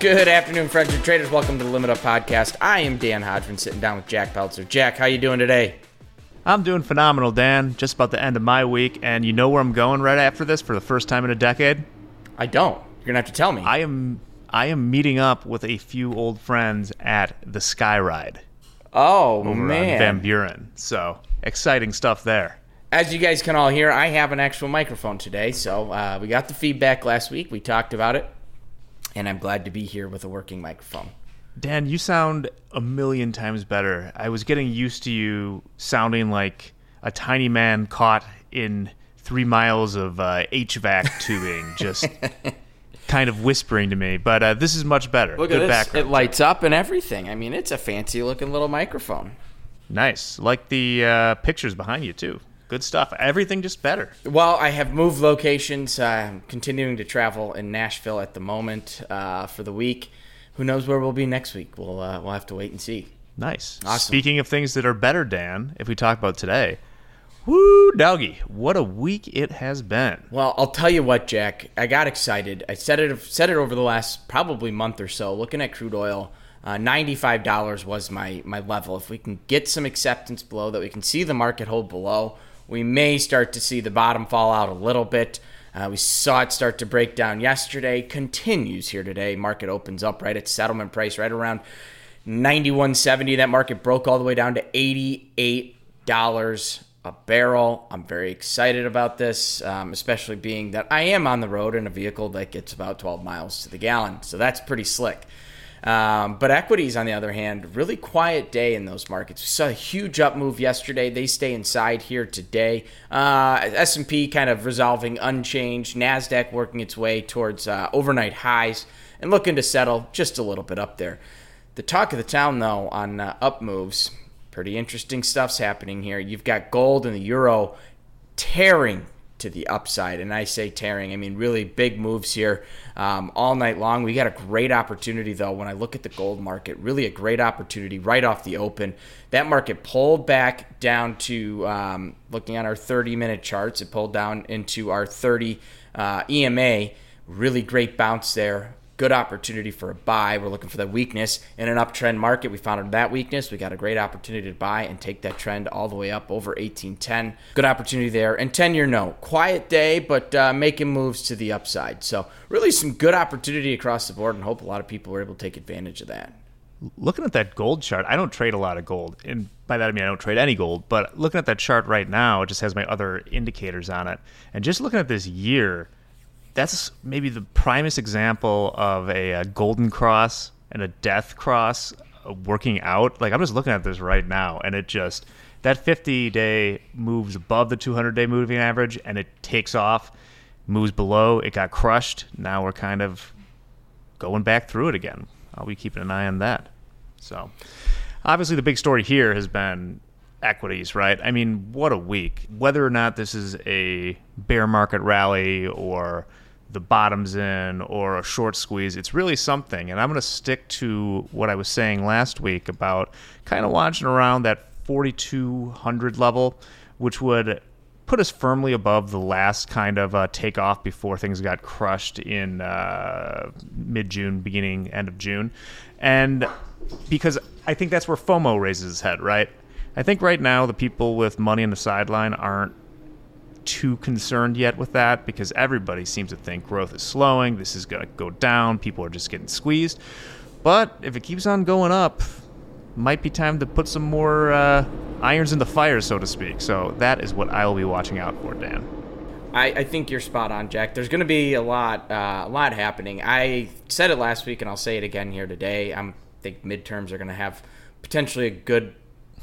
Good afternoon, friends and traders. Welcome to the Limit Up Podcast. I am Dan Hodgman, sitting down with Jack Peltzer. Jack, how you doing today? I'm doing phenomenal, Dan. Just about the end of my week, and you know where I'm going right after this for the first time in a decade? I don't. You're going to have to tell me. I am meeting up with a few old friends at the Skyride. Oh, man. On Van Buren. So, exciting stuff there. As you guys can all hear, I have an actual microphone today, so we got the feedback last week. We talked about it. And I'm glad to be here with a working microphone. Dan, you sound a million times better. I was getting used to you sounding like a tiny man caught in 3 miles of HVAC tubing, just kind of whispering to me. But this is much better. Look at this. It lights up and everything. I mean, it's a fancy-looking little microphone. Nice. Like the pictures behind you, too. Good stuff. Everything just better. Well, I have moved locations. I'm continuing to travel in Nashville at the moment for the week. Who knows where we'll be next week? We'll have to wait and see. Nice. Awesome. Speaking of things that are better, Dan, if we talk about today, woo, doggy, what a week it has been. Well, I'll tell you what, Jack. I got excited. I said it over the last probably month or so, looking at crude oil. $95 was my level. If we can get some acceptance below that, we can see the market hold below. We may start to see the bottom fall out a little bit. We saw it start to break down yesterday. Continues here today. Market opens up right at settlement price, right around $91.70. That market broke all the way down to $88 a barrel. I'm very excited about this, especially being that I am on the road in a vehicle that gets about 12 miles to the gallon. So that's pretty slick. But equities, on the other hand, really quiet day in those markets. We saw a huge up move yesterday. They stay inside here today. S&P kind of resolving unchanged. NASDAQ working its way towards overnight highs and looking to settle just a little bit up there. The talk of the town, though, on up moves, pretty interesting stuff's happening here. You've got gold and the euro tearing to the upside, and I say tearing, I mean really big moves here all night long. We got a great opportunity, though, when I look at the gold market, really a great opportunity right off the open. That market pulled back down to, looking at our 30-minute charts, it pulled down into our 30 EMA, really great bounce there. Good opportunity for a buy. We're looking for that weakness in an uptrend market. We found that weakness. We got a great opportunity to buy and take that trend all the way up over 1810. Good opportunity there. And 10-year note. Quiet day, but making moves to the upside. So really some good opportunity across the board, and hope a lot of people are able to take advantage of that. Looking at that gold chart, I don't trade a lot of gold. And by that I mean I don't trade any gold. But looking at that chart right now, it just has my other indicators on it. And just looking at this year, that's maybe the primest example of a golden cross and a death cross working out. Like, I'm just looking at this right now, and it just, that 50-day moves above the 200-day moving average, and it takes off, moves below. It got crushed. Now we're kind of going back through it again. I'll be keeping an eye on that. So, obviously, the big story here has been equities, right? I mean, what a week. Whether or not this is a bear market rally or the bottom's in or a short squeeze, it's really something. And I'm going to stick to what I was saying last week about kind of watching around that 4,200 level, which would put us firmly above the last kind of takeoff before things got crushed in mid-June, beginning, end of June. And because I think that's where FOMO raises its head, right? I think right now the people with money on the sideline aren't too concerned yet with that, because everybody seems to think growth is slowing, this is going to go down, people are just getting squeezed. But if it keeps on going up, might be time to put some more irons in the fire, so to speak. So that is what I'll be watching out for, Dan. I think you're spot on, Jack. There's going to be a lot happening. I said it last week, and I'll say it again here today. I think midterms are going to have potentially a good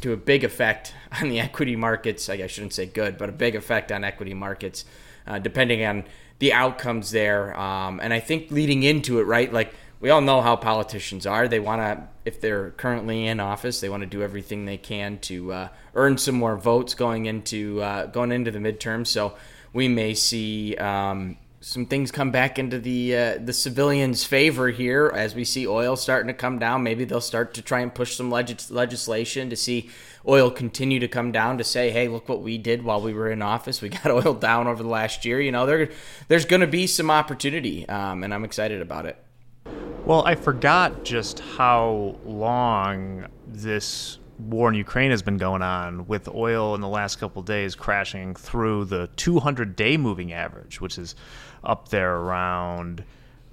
to a big effect on the equity markets. I shouldn't say good, but a big effect on equity markets, depending on the outcomes there. And I think leading into it, right, like we all know how politicians are. They want to, if they're currently in office, they want to do everything they can to earn some more votes going into the midterm. So we may see some things come back into the civilians' favor here as we see oil starting to come down. Maybe they'll start to try and push some legislation to see oil continue to come down, to say, hey, look what we did while we were in office. We got oil down over the last year. You know, there's going to be some opportunity, and I'm excited about it. Well, I forgot just how long this war in Ukraine has been going on, with oil in the last couple of days crashing through the 200-day moving average, which is up there around,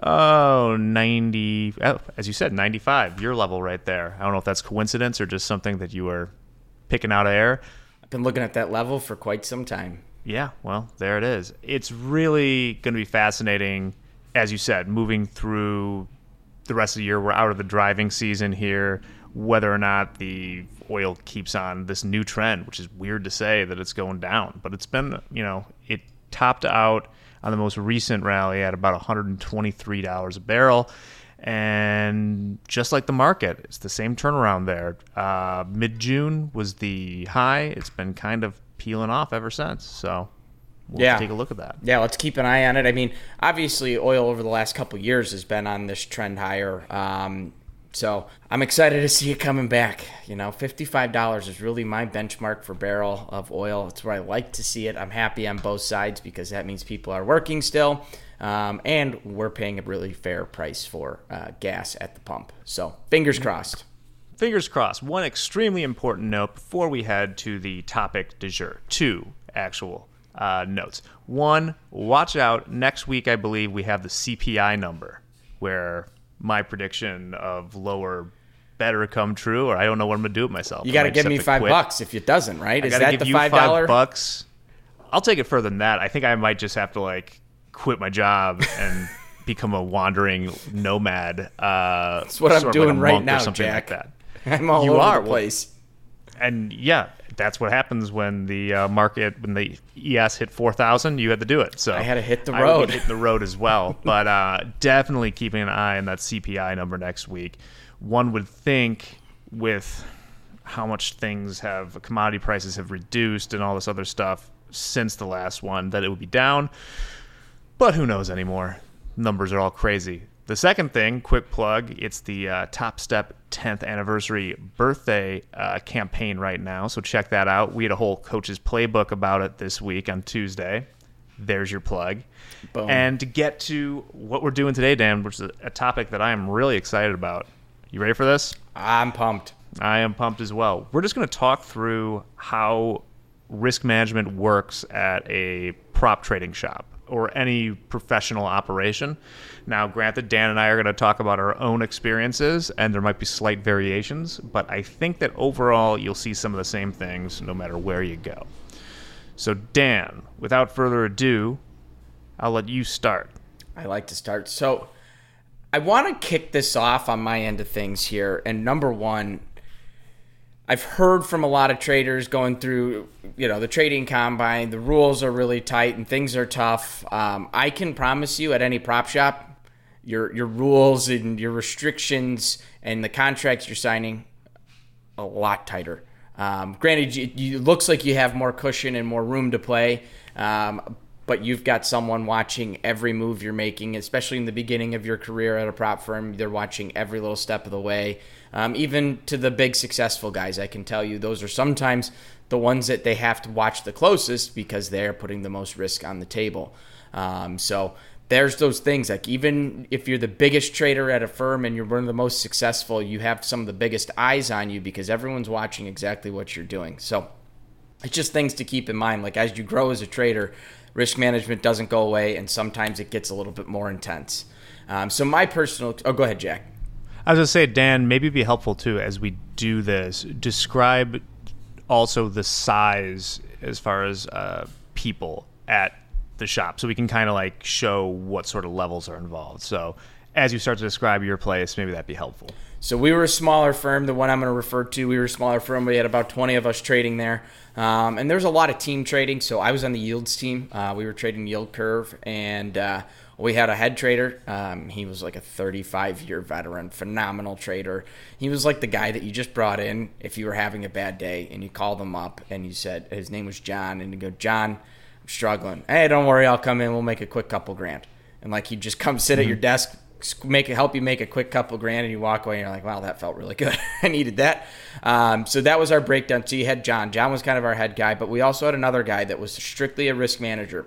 90, as you said, 95, your level right there. I don't know if that's coincidence or just something that you were picking out of air. I've been looking at that level for quite some time. Yeah, well, there it is. It's really going to be fascinating, as you said, moving through the rest of the year. We're out of the driving season here, whether or not the oil keeps on this new trend, which is weird to say that it's going down. But it's been, you know, it topped out on the most recent rally at about $123 a barrel. And just like the market, it's the same turnaround there. Mid-June was the high. It's been kind of peeling off ever since. So we'll take a look at that. Yeah, let's keep an eye on it. I mean, obviously oil over the last couple of years has been on this trend higher. So I'm excited to see it coming back. You know, $55 is really my benchmark for barrel of oil. It's where I like to see it. I'm happy on both sides because that means people are working still, and we're paying a really fair price for gas at the pump. So fingers crossed. Fingers crossed. One extremely important note before we head to the topic du jour. Two actual notes. One, watch out. Next week, I believe we have the CPI number where my prediction of lower better come true, or I don't know what I'm going to do with myself. You got to give me $5 if it doesn't, right? Is that the $5? $5. I'll take it further than that. I think I might just have to like quit my job and become a wandering nomad. That's what I'm doing right now, Jack. Like that. I'm all over the place. And yeah, that's what happens when the market, when the ES hit 4,000, you had to do it. So I had to hit the road. I hit the road as well. But definitely keeping an eye on that CPI number next week. One would think with how much things have, commodity prices have reduced and all this other stuff since the last one, that it would be down. But who knows anymore? Numbers are all crazy. The second thing, quick plug, it's the Top Step 10th anniversary birthday campaign right now, so check that out. We had a whole coach's playbook about it this week on Tuesday. There's your plug. Boom. And to get to what we're doing today, Dan, which is a topic that I am really excited about. You ready for this? I'm pumped. I am pumped as well. We're just going to talk through how risk management works at a prop trading shop or any professional operation. Now, granted, Dan and I are going to talk about our own experiences, and there might be slight variations, but I think that overall you'll see some of the same things no matter where you go. So, Dan, without further ado, I'll let you start. I like to start. So, I want to kick this off on my end of things here. And number one, I've heard from a lot of traders going through, you know, the trading combine, the rules are really tight and things are tough. I can promise you at any prop shop, your rules and your restrictions and the contracts you're signing, a lot tighter. Granted, it looks like you have more cushion and more room to play, but you've got someone watching every move you're making, especially in the beginning of your career at a prop firm. They're watching every little step of the way. Even to the big successful guys, I can tell you those are sometimes the ones that they have to watch the closest because they're putting the most risk on the table. So there's those things. Like even if you're the biggest trader at a firm and you're one of the most successful, you have some of the biggest eyes on you because everyone's watching exactly what you're doing. So it's just things to keep in mind. Like as you grow as a trader, risk management doesn't go away, and sometimes it gets a little bit more intense. So my personal... Oh, go ahead, Jack. I was going to say, Dan, maybe it'd be helpful, too, as we do this, describe also the size as far as people at the shop so we can kind of like show what sort of levels are involved. So as you start to describe your place, maybe that'd be helpful. So we were a smaller firm, the one I'm going to refer to. We were a smaller firm. We had about 20 of us trading there. And there's a lot of team trading. So I was on the yields team. We were trading yield curve. And we had a head trader. He was like a 35-year veteran, phenomenal trader. He was like the guy that you just brought in if you were having a bad day. And you called him up and you said, his name was John. And you go, John, I'm struggling. Hey, don't worry. I'll come in. We'll make a quick couple grand. And like he'd just come sit at your desk, help you make a quick couple grand, and you walk away and you're like, wow, that felt really good. I needed that. So that was our breakdown. So you had John. John was kind of our head guy, but we also had another guy that was strictly a risk manager.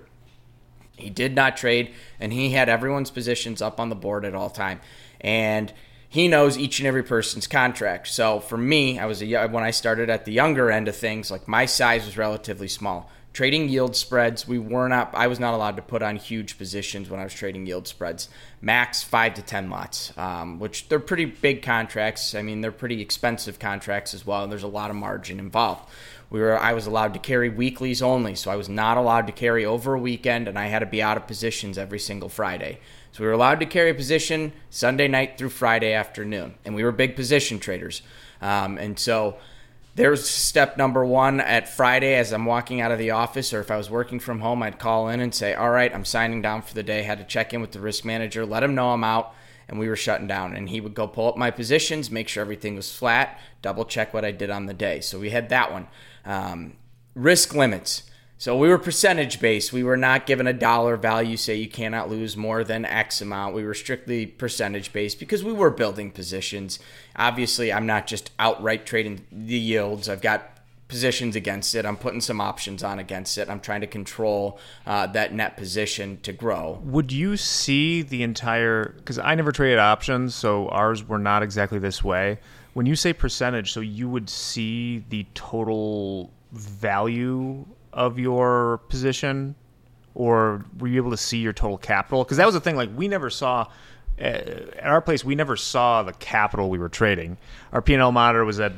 He did not trade, and he had everyone's positions up on the board at all time. and he knows each and every person's contract. So for me, when I started at the younger end of things, like my size was relatively small. Trading yield spreads, I was not allowed to put on huge positions when I was trading yield spreads. Max 5 to 10 lots, which they're pretty big contracts. I mean, they're pretty expensive contracts as well, and there's a lot of margin involved. I was allowed to carry weeklies only, so I was not allowed to carry over a weekend, and I had to be out of positions every single Friday. So we were allowed to carry a position Sunday night through Friday afternoon, and we were big position traders. And so there's step number one at Friday as I'm walking out of the office, or if I was working from home, I'd call in and say, all right, I'm signing down for the day. Had to check in with the risk manager, let him know I'm out, and we were shutting down. And he would go pull up my positions, make sure everything was flat, double check what I did on the day. So we had that one. Risk limits. So we were percentage based. We were not given a dollar value, say you cannot lose more than X amount. We were strictly percentage based because we were building positions. Obviously, I'm not just outright trading the yields. I've got positions against it. I'm putting some options on against it. I'm trying to control that net position to grow. Would you see the entire, because I never traded options, so ours were not exactly this way. When you say percentage, so you would see the total value of your position, or were you able to see your total capital? Because that was the thing, like we never saw, at our place, we never saw the capital we were trading. Our P&L monitor was at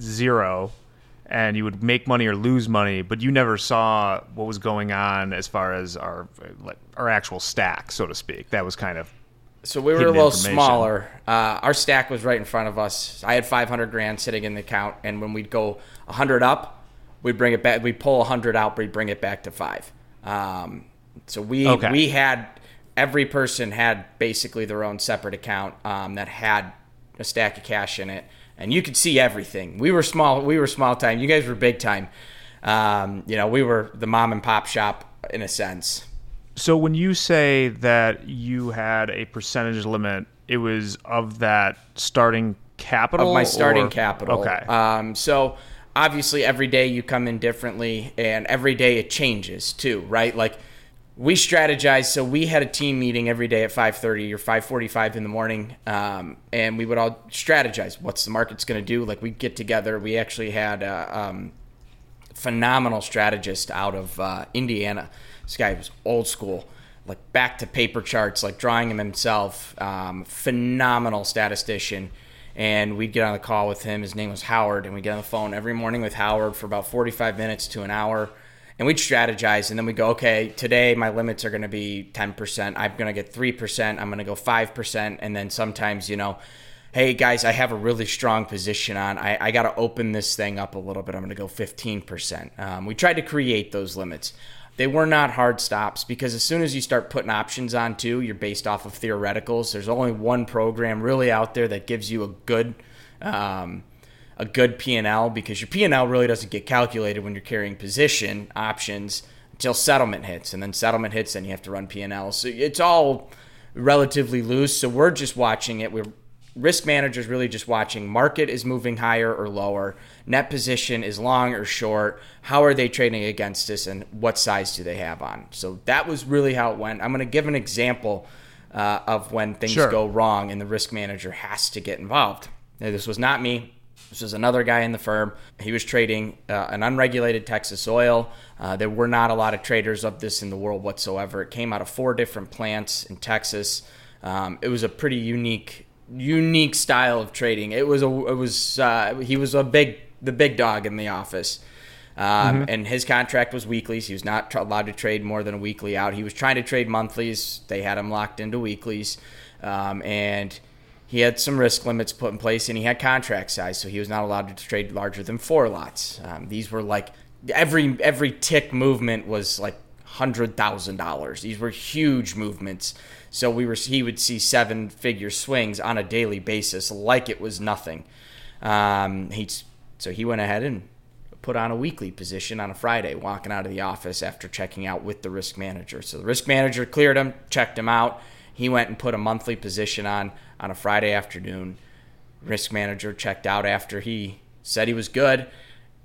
zero, and you would make money or lose money, but you never saw what was going on as far as our actual stack, so to speak. That was kind of so we were a little smaller. Our stack was right in front of us. I had 500 grand sitting in the account, and when we'd go 100 up, we'd bring it back. We'd pull 100 out, we'd bring it back to 5. We had, every person had basically their own separate account that had a stack of cash in it, and you could see everything. We were small time. You guys were big time. We were the mom and pop shop in a sense. So when you say that you had a percentage limit, it was of that starting capital? Of my starting capital. Okay. So obviously every day you come in differently, and every day it changes too, right? Like we strategized. So we had a team meeting every day at 5:30 or 5:45 in the morning. And we would all strategize. What's the market's going to do? Like we'd get together. We actually had phenomenal strategist out of Indiana. This guy was old school, like back to paper charts, like drawing him himself, phenomenal statistician. And we'd get on the call with him. His name was Howard. And we'd get on the phone every morning with Howard for about 45 minutes to an hour. And we'd strategize. And then we'd go, okay, today my limits are going to be 10%. I'm going to get 3%. I'm going to go 5%. And then sometimes, hey, guys, I have a really strong position on. I got to open this thing up a little bit. I'm going to go 15%. We tried to create those limits. They were not hard stops, because as soon as you start putting options on too, you're based off of theoreticals. There's only one program really out there that gives you a good P&L, because your P&L really doesn't get calculated when you're carrying position options until settlement hits. And then settlement hits, then you have to run P&L. So it's all relatively loose. So we're just watching it. Risk managers really just watching market is moving higher or lower, net position is long or short, how are they trading against us, and what size do they have on. So that was really how it went. I'm going to give an example of when things go wrong and the risk manager has to get involved. Now, this was not me. This was another guy in the firm. He was trading an unregulated Texas oil. There were not a lot of traders of this in the world whatsoever. It came out of 4 different plants in Texas. It was a pretty unique style of trading. He was the big dog in the office. And his contract was weeklies. He was not allowed to trade more than a weekly out. He was trying to trade monthlies. They had him locked into weeklies. And he had some risk limits put in place, and he had contract size. So he was not allowed to trade larger than 4 lots. These were like every tick movement was like $100,000. These were huge movements. So he would see 7-figure swings on a daily basis like it was nothing. So he went ahead and put on a weekly position on a Friday, walking out of the office after checking out with the risk manager. So the risk manager cleared him, checked him out. He went and put a monthly position on a Friday afternoon. Risk manager checked out after he said he was good.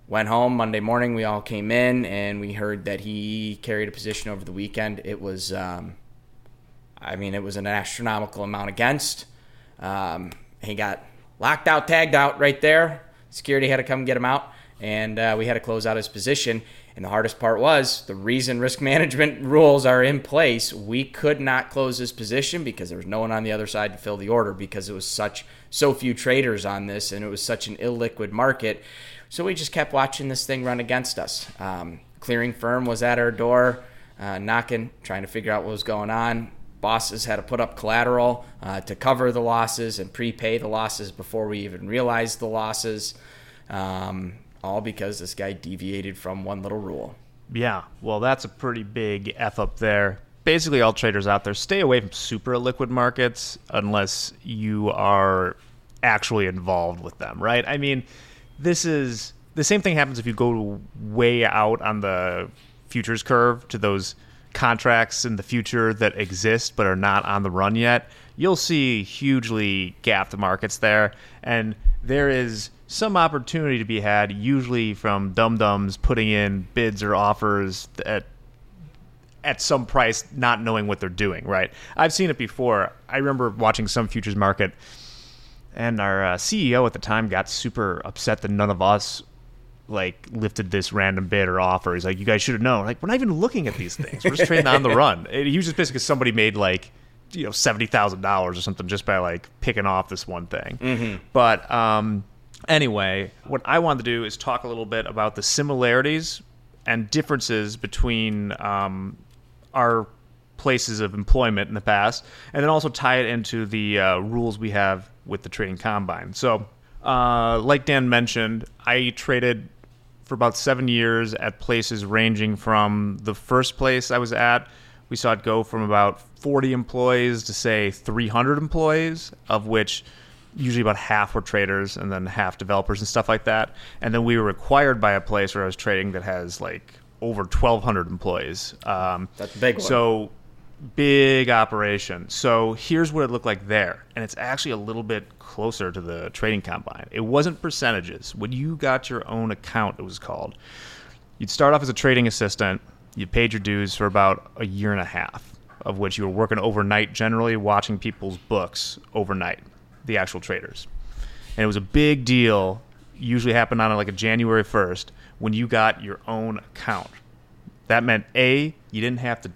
Went home Monday morning. We all came in, and we heard that he carried a position over the weekend. It was an astronomical amount against. He got locked out, tagged out right there. Security had to come get him out, and we had to close out his position. And the hardest part was the reason risk management rules are in place. We could not close this position because there was no one on the other side to fill the order because it was so few traders on this, and it was such an illiquid market. So we just kept watching this thing run against us. Clearing firm was at our door, knocking, trying to figure out what was going on. Bosses had to put up collateral to cover the losses and prepay the losses before we even realized the losses. All because this guy deviated from one little rule. Yeah, well, that's a pretty big F up there. Basically, all traders out there, stay away from super illiquid markets unless you are actually involved with them, right? I mean, this is the same thing happens if you go way out on the futures curve to those contracts in the future that exist but are not on the run yet. You'll see hugely gapped markets there, and there is some opportunity to be had, usually from dum-dums putting in bids or offers at some price, not knowing what they're doing, right? I've seen it before. I remember watching some futures market, and our CEO at the time got super upset that none of us lifted this random bid or offer. He's like, you guys should have known. We're not even looking at these things. We're just trading on the run. And he was just pissed because somebody made $70,000 or something just by picking off this one thing. Mm-hmm. But anyway, what I wanted to do is talk a little bit about the similarities and differences between our places of employment in the past, and then also tie it into the rules we have with the trading combine. So like Dan mentioned, I traded for about 7 years at places ranging from the first place I was at. We saw it go from about 40 employees to, say, 300 employees, of which usually about half were traders and then half developers and stuff like that. And then we were required by a place where I was trading that has over 1,200 employees. That's a big one. So big operation. So here's what it looked like there. And it's actually a little bit closer to the trading combine. It wasn't percentages. When you got your own account, it was called, you'd start off as a trading assistant. You paid your dues for about a year and a half, of which you were working overnight, generally watching people's books overnight, the actual traders. And it was a big deal, usually happened on a January 1st, when you got your own account. That meant A, you didn't have to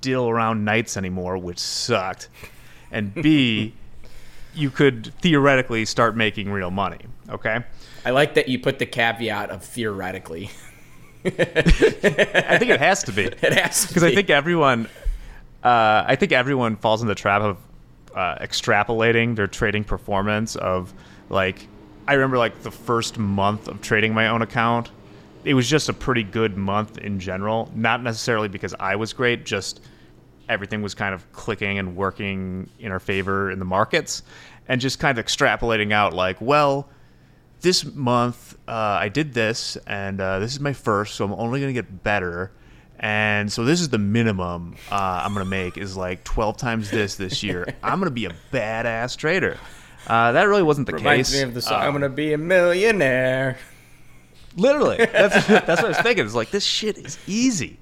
deal around nights anymore, which sucked, and B, you could theoretically start making real money, okay? I like that you put the caveat of theoretically. I think it has to be. It has to be. Because I think everyone falls in the trap of extrapolating their trading performance of I remember the first month of trading my own account, it was just a pretty good month in general, not necessarily because I was great, just everything was kind of clicking and working in our favor in the markets, and just kind of extrapolating out this month I did this, and this is my first, so I'm only going to get better. And so this is the minimum I'm going to make is 12 times this year. I'm going to be a badass trader. That really wasn't the Reminds case. Me of the song, I'm going to be a millionaire. Literally. That's what I was thinking. It's this shit is easy.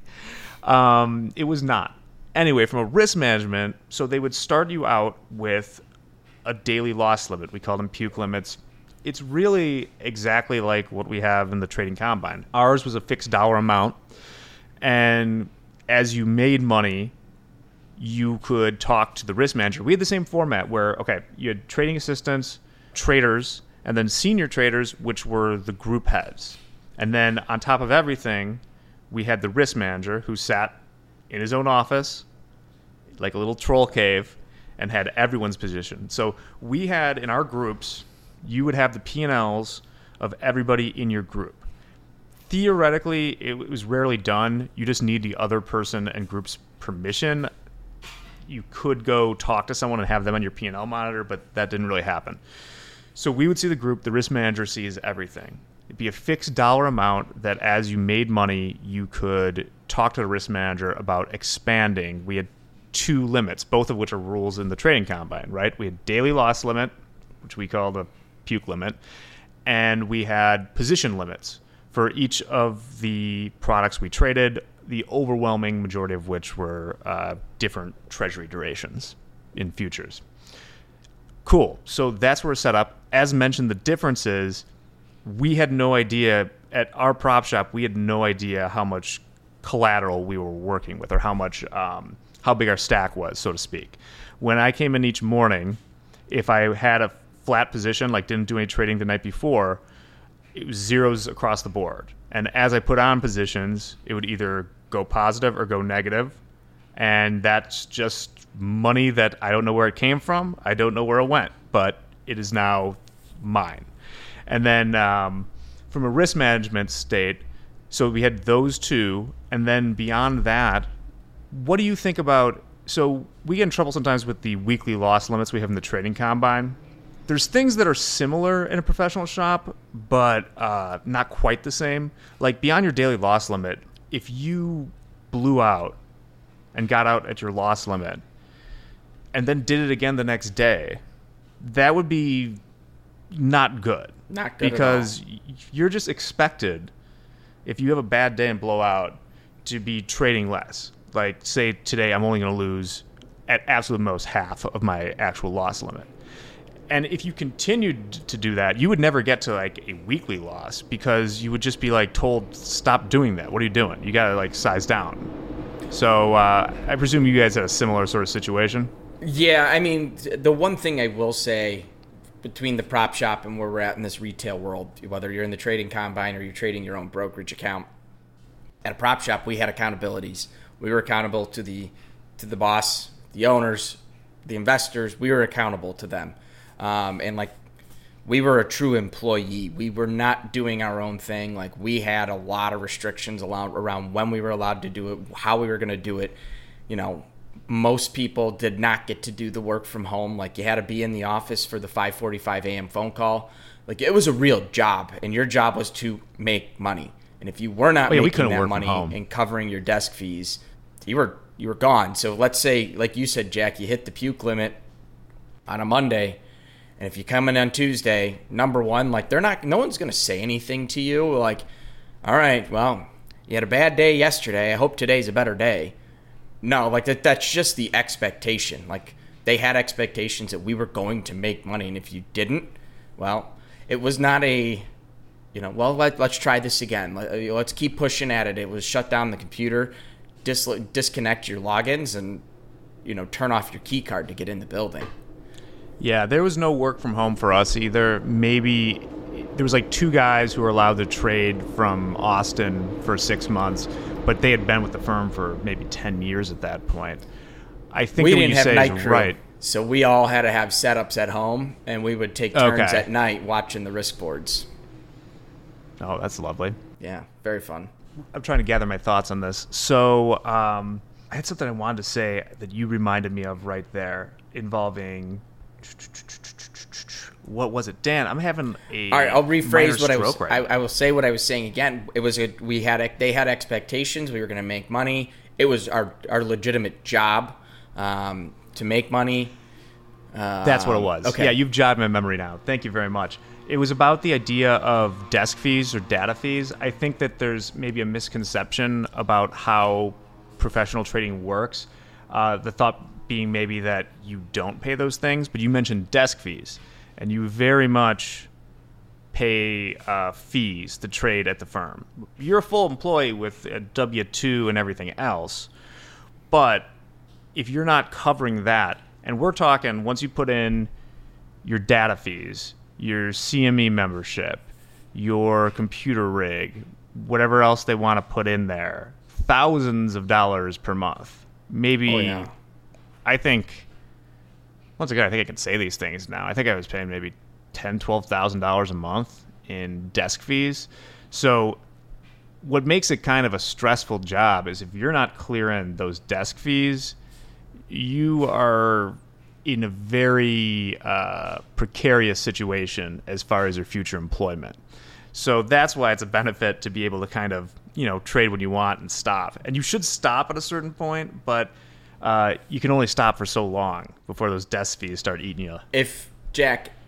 It was not. Anyway, from a risk management, so they would start you out with a daily loss limit. We called them puke limits. It's really exactly like what we have in the trading combine. Ours was a fixed dollar amount. And as you made money, you could talk to the risk manager. We had the same format where, you had trading assistants, traders, and then senior traders, which were the group heads. And then on top of everything, we had the risk manager who sat in his own office, like a little troll cave, and had everyone's position. So we had in our groups, you would have the P&Ls of everybody in your group. Theoretically, it was rarely done. You just need the other person and group's permission. You could go talk to someone and have them on your P&L monitor, but that didn't really happen. So we would see the group. The risk manager sees everything. It'd be a fixed dollar amount that as you made money, you could talk to the risk manager about expanding. We had two limits, both of which are rules in the trading combine, right? We had daily loss limit, which we call the puke limit, and we had position limits for each of the products we traded, the overwhelming majority of which were different treasury durations in futures. Cool. So that's where it's set up. As mentioned, the difference is we had no idea at our prop shop. We had no idea how much collateral we were working with, or how much, how big our stack was, so to speak. When I came in each morning, if I had a flat position, like didn't do any trading the night before, it was zeros across the board. And as I put on positions, it would either go positive or go negative. And that's just money that I don't know where it came from. I don't know where it went, but it is now mine. And then from a risk management state, so we had those two. And then beyond that, what do you think about, so we get in trouble sometimes with the weekly loss limits we have in the trading combine. There's things that are similar in a professional shop, but not quite the same. Like beyond your daily loss limit, if you blew out and got out at your loss limit and then did it again the next day, that would be not good. Not good because at all. You're just expected, if you have a bad day and blow out, to be trading less. Like say today I'm only going to lose at absolute most half of my actual loss limit. And if you continued to do that, you would never get to like a weekly loss because you would just be like told, stop doing that. What are you doing? You got to like size down. So I presume you guys had a similar sort of situation. Yeah, I mean, the one thing I will say between the prop shop and where we're at in this retail world, whether you're in the trading combine or you're trading your own brokerage account, at a prop shop, we had accountabilities. We were accountable to the boss, the owners, the investors. We were accountable to them. And like we were a true employee. We were not doing our own thing. Like we had a lot of restrictions around when we were allowed to do it, how we were going to do it. You know, most people did not get to do the work from home. Like you had to be in the office for the 5:45 a.m. phone call. Like it was a real job, and your job was to make money. And if you were not making that money and covering your desk fees, you were gone. So let's say, like you said, Jack, you hit the puke limit on a Monday. And if you come in on Tuesday, number one, like no one's going to say anything to you. Like, all right, well, you had a bad day yesterday. I hope today's a better day. No, like that's just the expectation. Like they had expectations that we were going to make money. And if you didn't, well, it was not a, you know, well, let's try this again. Let's keep pushing at it. It was shut down the computer, disconnect your logins and, you know, turn off your key card to get in the building. Yeah, there was no work from home for us either. Maybe there was like two guys who were allowed to trade from Austin for 6 months, but they had been with the firm for maybe 10 years at that point. I think we didn't have night crew, right. So we all had to have setups at home, and we would take turns at night watching the risk boards. Oh, that's lovely. Yeah, very fun. I'm trying to gather my thoughts on this. So I had something I wanted to say that you reminded me of right there involving... What was it, Dan? I'm having a all right. I'll rephrase what I was. Right. I will say what I was saying again. It was they had expectations. We were going to make money. It was our legitimate job to make money. That's what it was. Okay. Yeah, you've jogged my memory now. Thank you very much. It was about the idea of desk fees or data fees. I think that there's maybe a misconception about how professional trading works. The thought being maybe that you don't pay those things, but you mentioned desk fees, and you very much pay fees to trade at the firm. You're a full employee with a W-2 and everything else, but if you're not covering that, and we're talking once you put in your data fees, your CME membership, your computer rig, whatever else they want to put in there, thousands of dollars per month, maybe... Oh, yeah. I think, once again, I think I can say these things now. I think I was paying maybe $10,000, $12,000 a month in desk fees. So what makes it kind of a stressful job is if you're not clearing those desk fees, you are in a very precarious situation as far as your future employment. So that's why it's a benefit to be able to kind of, you know, trade when you want and stop. And you should stop at a certain point, but... you can only stop for so long before those desk fees start eating you. If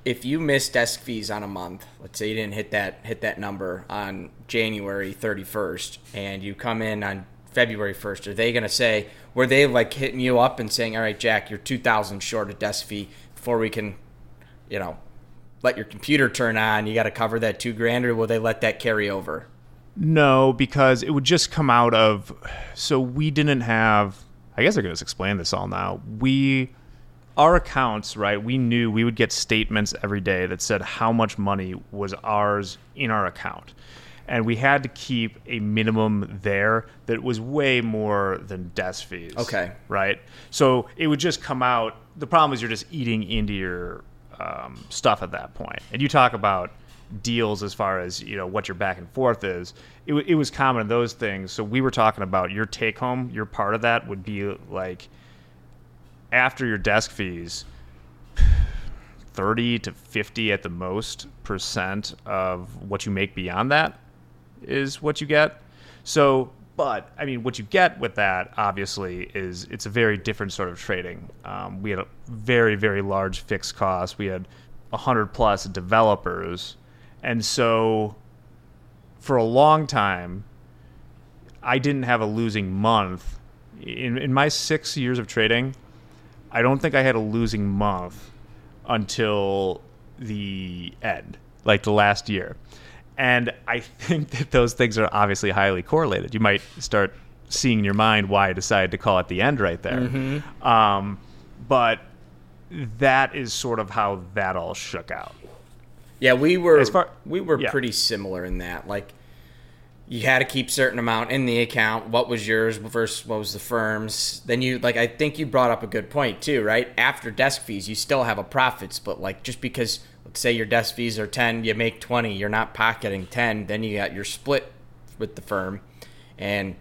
you miss desk fees on a month, let's say you didn't hit that number on January 31st, and you come in on February 1st, are they going to say, were they like hitting you up and saying, all right, Jack, you're $2,000 short of desk fee before we can you know, let your computer turn on, you got to cover that $2,000, or will they let that carry over? No, because it would just come out of, so we didn't have, I guess I could just explain this all now. Our accounts, right, we knew we would get statements every day that said how much money was ours in our account. And we had to keep a minimum there that was way more than desk fees. Okay. Right? So it would just come out. The problem is you're just eating into your stuff at that point. And you talk about deals as far as, you know, what your back and forth is. It was common in those things. So we were talking about your take home, your part of that would be like after your desk fees, 30 to 50 at the most % of what you make beyond that is what you get. So, but I mean, what you get with that obviously is it's a very different sort of trading. We had a very, very large fixed cost. We had 100+ developers. And so for a long time, I didn't have a losing month. In my 6 years of trading, I don't think I had a losing month until the end, like the last year. And I think that those things are obviously highly correlated. You might start seeing in your mind why I decided to call it the end right there. Mm-hmm. But that is sort of how that all shook out. Yeah, we were pretty similar in that. Like, you had to keep certain amount in the account. What was yours versus what was the firm's? Then you, like, I think you brought up a good point too, right? After desk fees, you still have a profit split. Like, just because, let's say your desk fees are 10, you make 20, you're not pocketing 10, then you got your split with the firm. And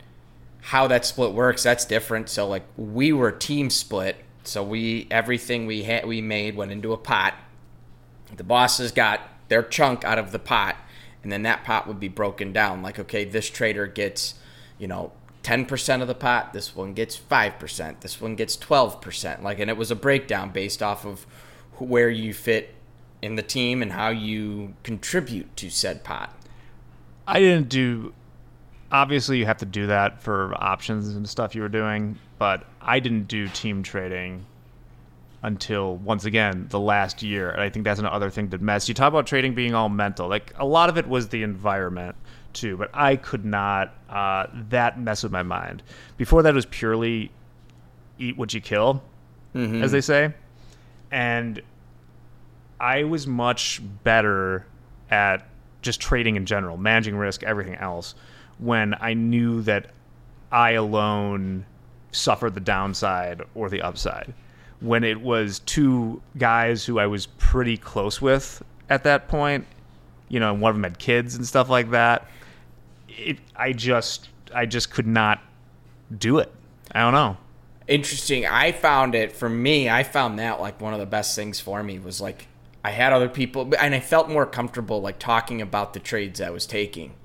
how that split works, that's different. So like, we were team split. So everything we made went into a pot. The bosses got their chunk out of the pot. And then that pot would be broken down. Like, okay, this trader gets, you know, 10% of the pot. This one gets 5%. This one gets 12%. Like, and it was a breakdown based off of where you fit in the team and how you contribute to said pot. I didn't do, obviously you have to do that for options and stuff you were doing, but I didn't do team trading until, once again, the last year. And I think that's another thing that messed. You talk about trading being all mental. Like, a lot of it was the environment too, but I could not, that mess with my mind. Before that, it was purely eat what you kill, mm-hmm. as they say. And I was much better at just trading in general, managing risk, everything else, when I knew that I alone suffered the downside or the upside. When it was two guys who I was pretty close with at that point, you know, and one of them had kids and stuff like that, I just could not do it. I don't know. Interesting. I found that like one of the best things for me was like I had other people and I felt more comfortable like talking about the trades I was taking.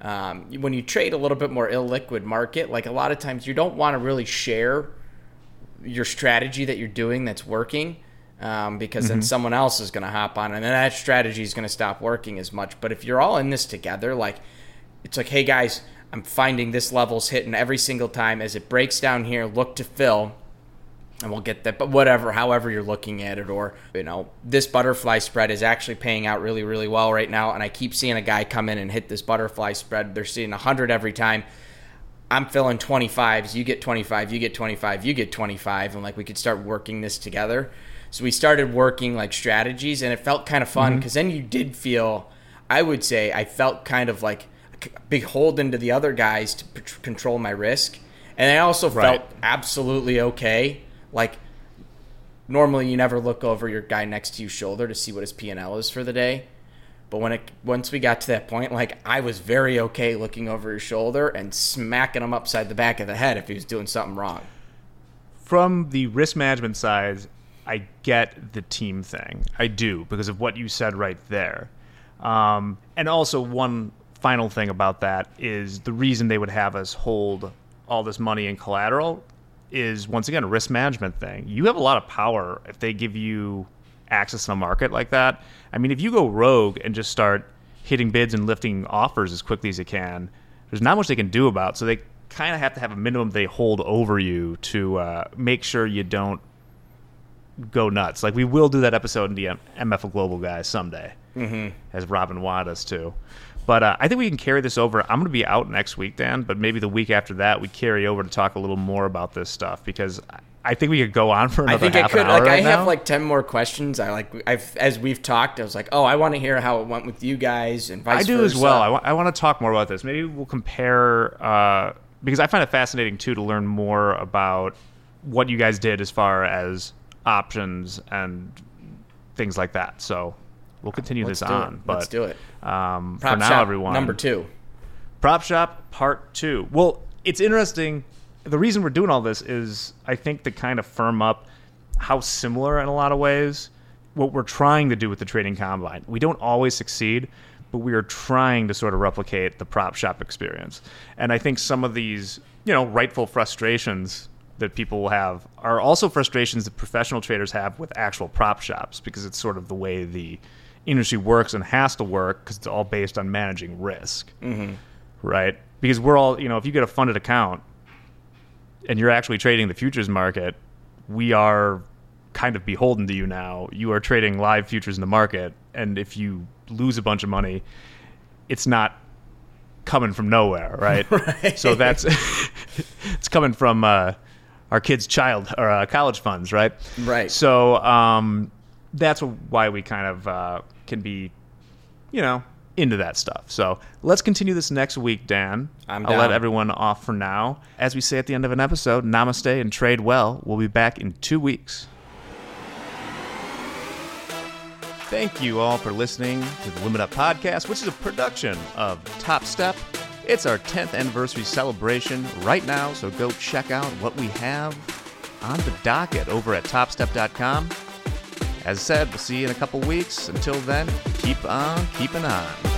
When you trade a little bit more illiquid market, like a lot of times you don't want to really share your strategy that you're doing that's working, because mm-hmm. then someone else is going to hop on and then that strategy is going to stop working as much. But if you're all in this together, like it's like, hey guys, I'm finding this level's hitting every single time. As it breaks down here, look to fill and we'll get that, but whatever, however you're looking at it, or, you know, this butterfly spread is actually paying out really, really well right now. And I keep seeing a guy come in and hit this butterfly spread. They're seeing 100 every time. I'm filling 25s, you get 25, you get 25, you get 25. And like, we could start working this together. So we started working like strategies and it felt kind of fun because mm-hmm. then you did feel, I would say, I felt kind of like beholden to the other guys to control my risk. And I also felt absolutely okay. Like, normally you never look over your guy next to your shoulder to see what his P&L is for the day. But once we got to that point, like I was very okay looking over his shoulder and smacking him upside the back of the head if he was doing something wrong. From the risk management side, I get the team thing. I do, because of what you said right there. And also one final thing about that is the reason they would have us hold all this money in collateral is, once again, a risk management thing. You have a lot of power if they give you access to a market like that. I mean, if you go rogue and just start hitting bids and lifting offers as quickly as you can, there's not much they can do about. So they kind of have to have a minimum they hold over you to make sure you don't go nuts. Like, we will do that episode in the MF Global guys someday, as Robin wanted us to. But I think we can carry this over. I'm going to be out next week, Dan, but maybe the week after that we carry over to talk a little more about this stuff, because I think we could go on for another half an hour. Like, I have like 10 more questions. I've as we've talked, I was like, oh, I want to hear how it went with you guys and vice versa. I do as well. I want to talk more about this. Maybe we'll compare, because I find it fascinating too to learn more about what you guys did as far as options and things like that. So we'll continue this on. Let's do it. For now, everyone. Number 2. Prop Shop Part 2. Well, it's interesting. The reason we're doing all this is, I think, to kind of firm up how similar in a lot of ways what we're trying to do with the trading combine. We don't always succeed, but we are trying to sort of replicate the prop shop experience. And I think some of these, you know, rightful frustrations that people will have are also frustrations that professional traders have with actual prop shops, because it's sort of the way the industry works and has to work, because it's all based on managing risk, right? Because we're all, you know, if you get a funded account and you're actually trading the futures market, we are kind of beholden to you now. You are trading live futures in the market, and if you lose a bunch of money, it's not coming from nowhere, right? So that's it's coming from our kids' child or college funds, right? So that's why we kind of can be, you know, into that stuff. So let's continue this next week, Dan. I'll let everyone off for now. As we say at the end of an episode, namaste and trade well. We'll be back in 2 weeks. Thank you all for listening to the Limit Up Podcast, which is a production of Top Step. It's our 10th anniversary celebration right now, so go check out what we have on the docket over at topstep.com. As said, we'll see you in a couple weeks. Until then, keep on keeping on.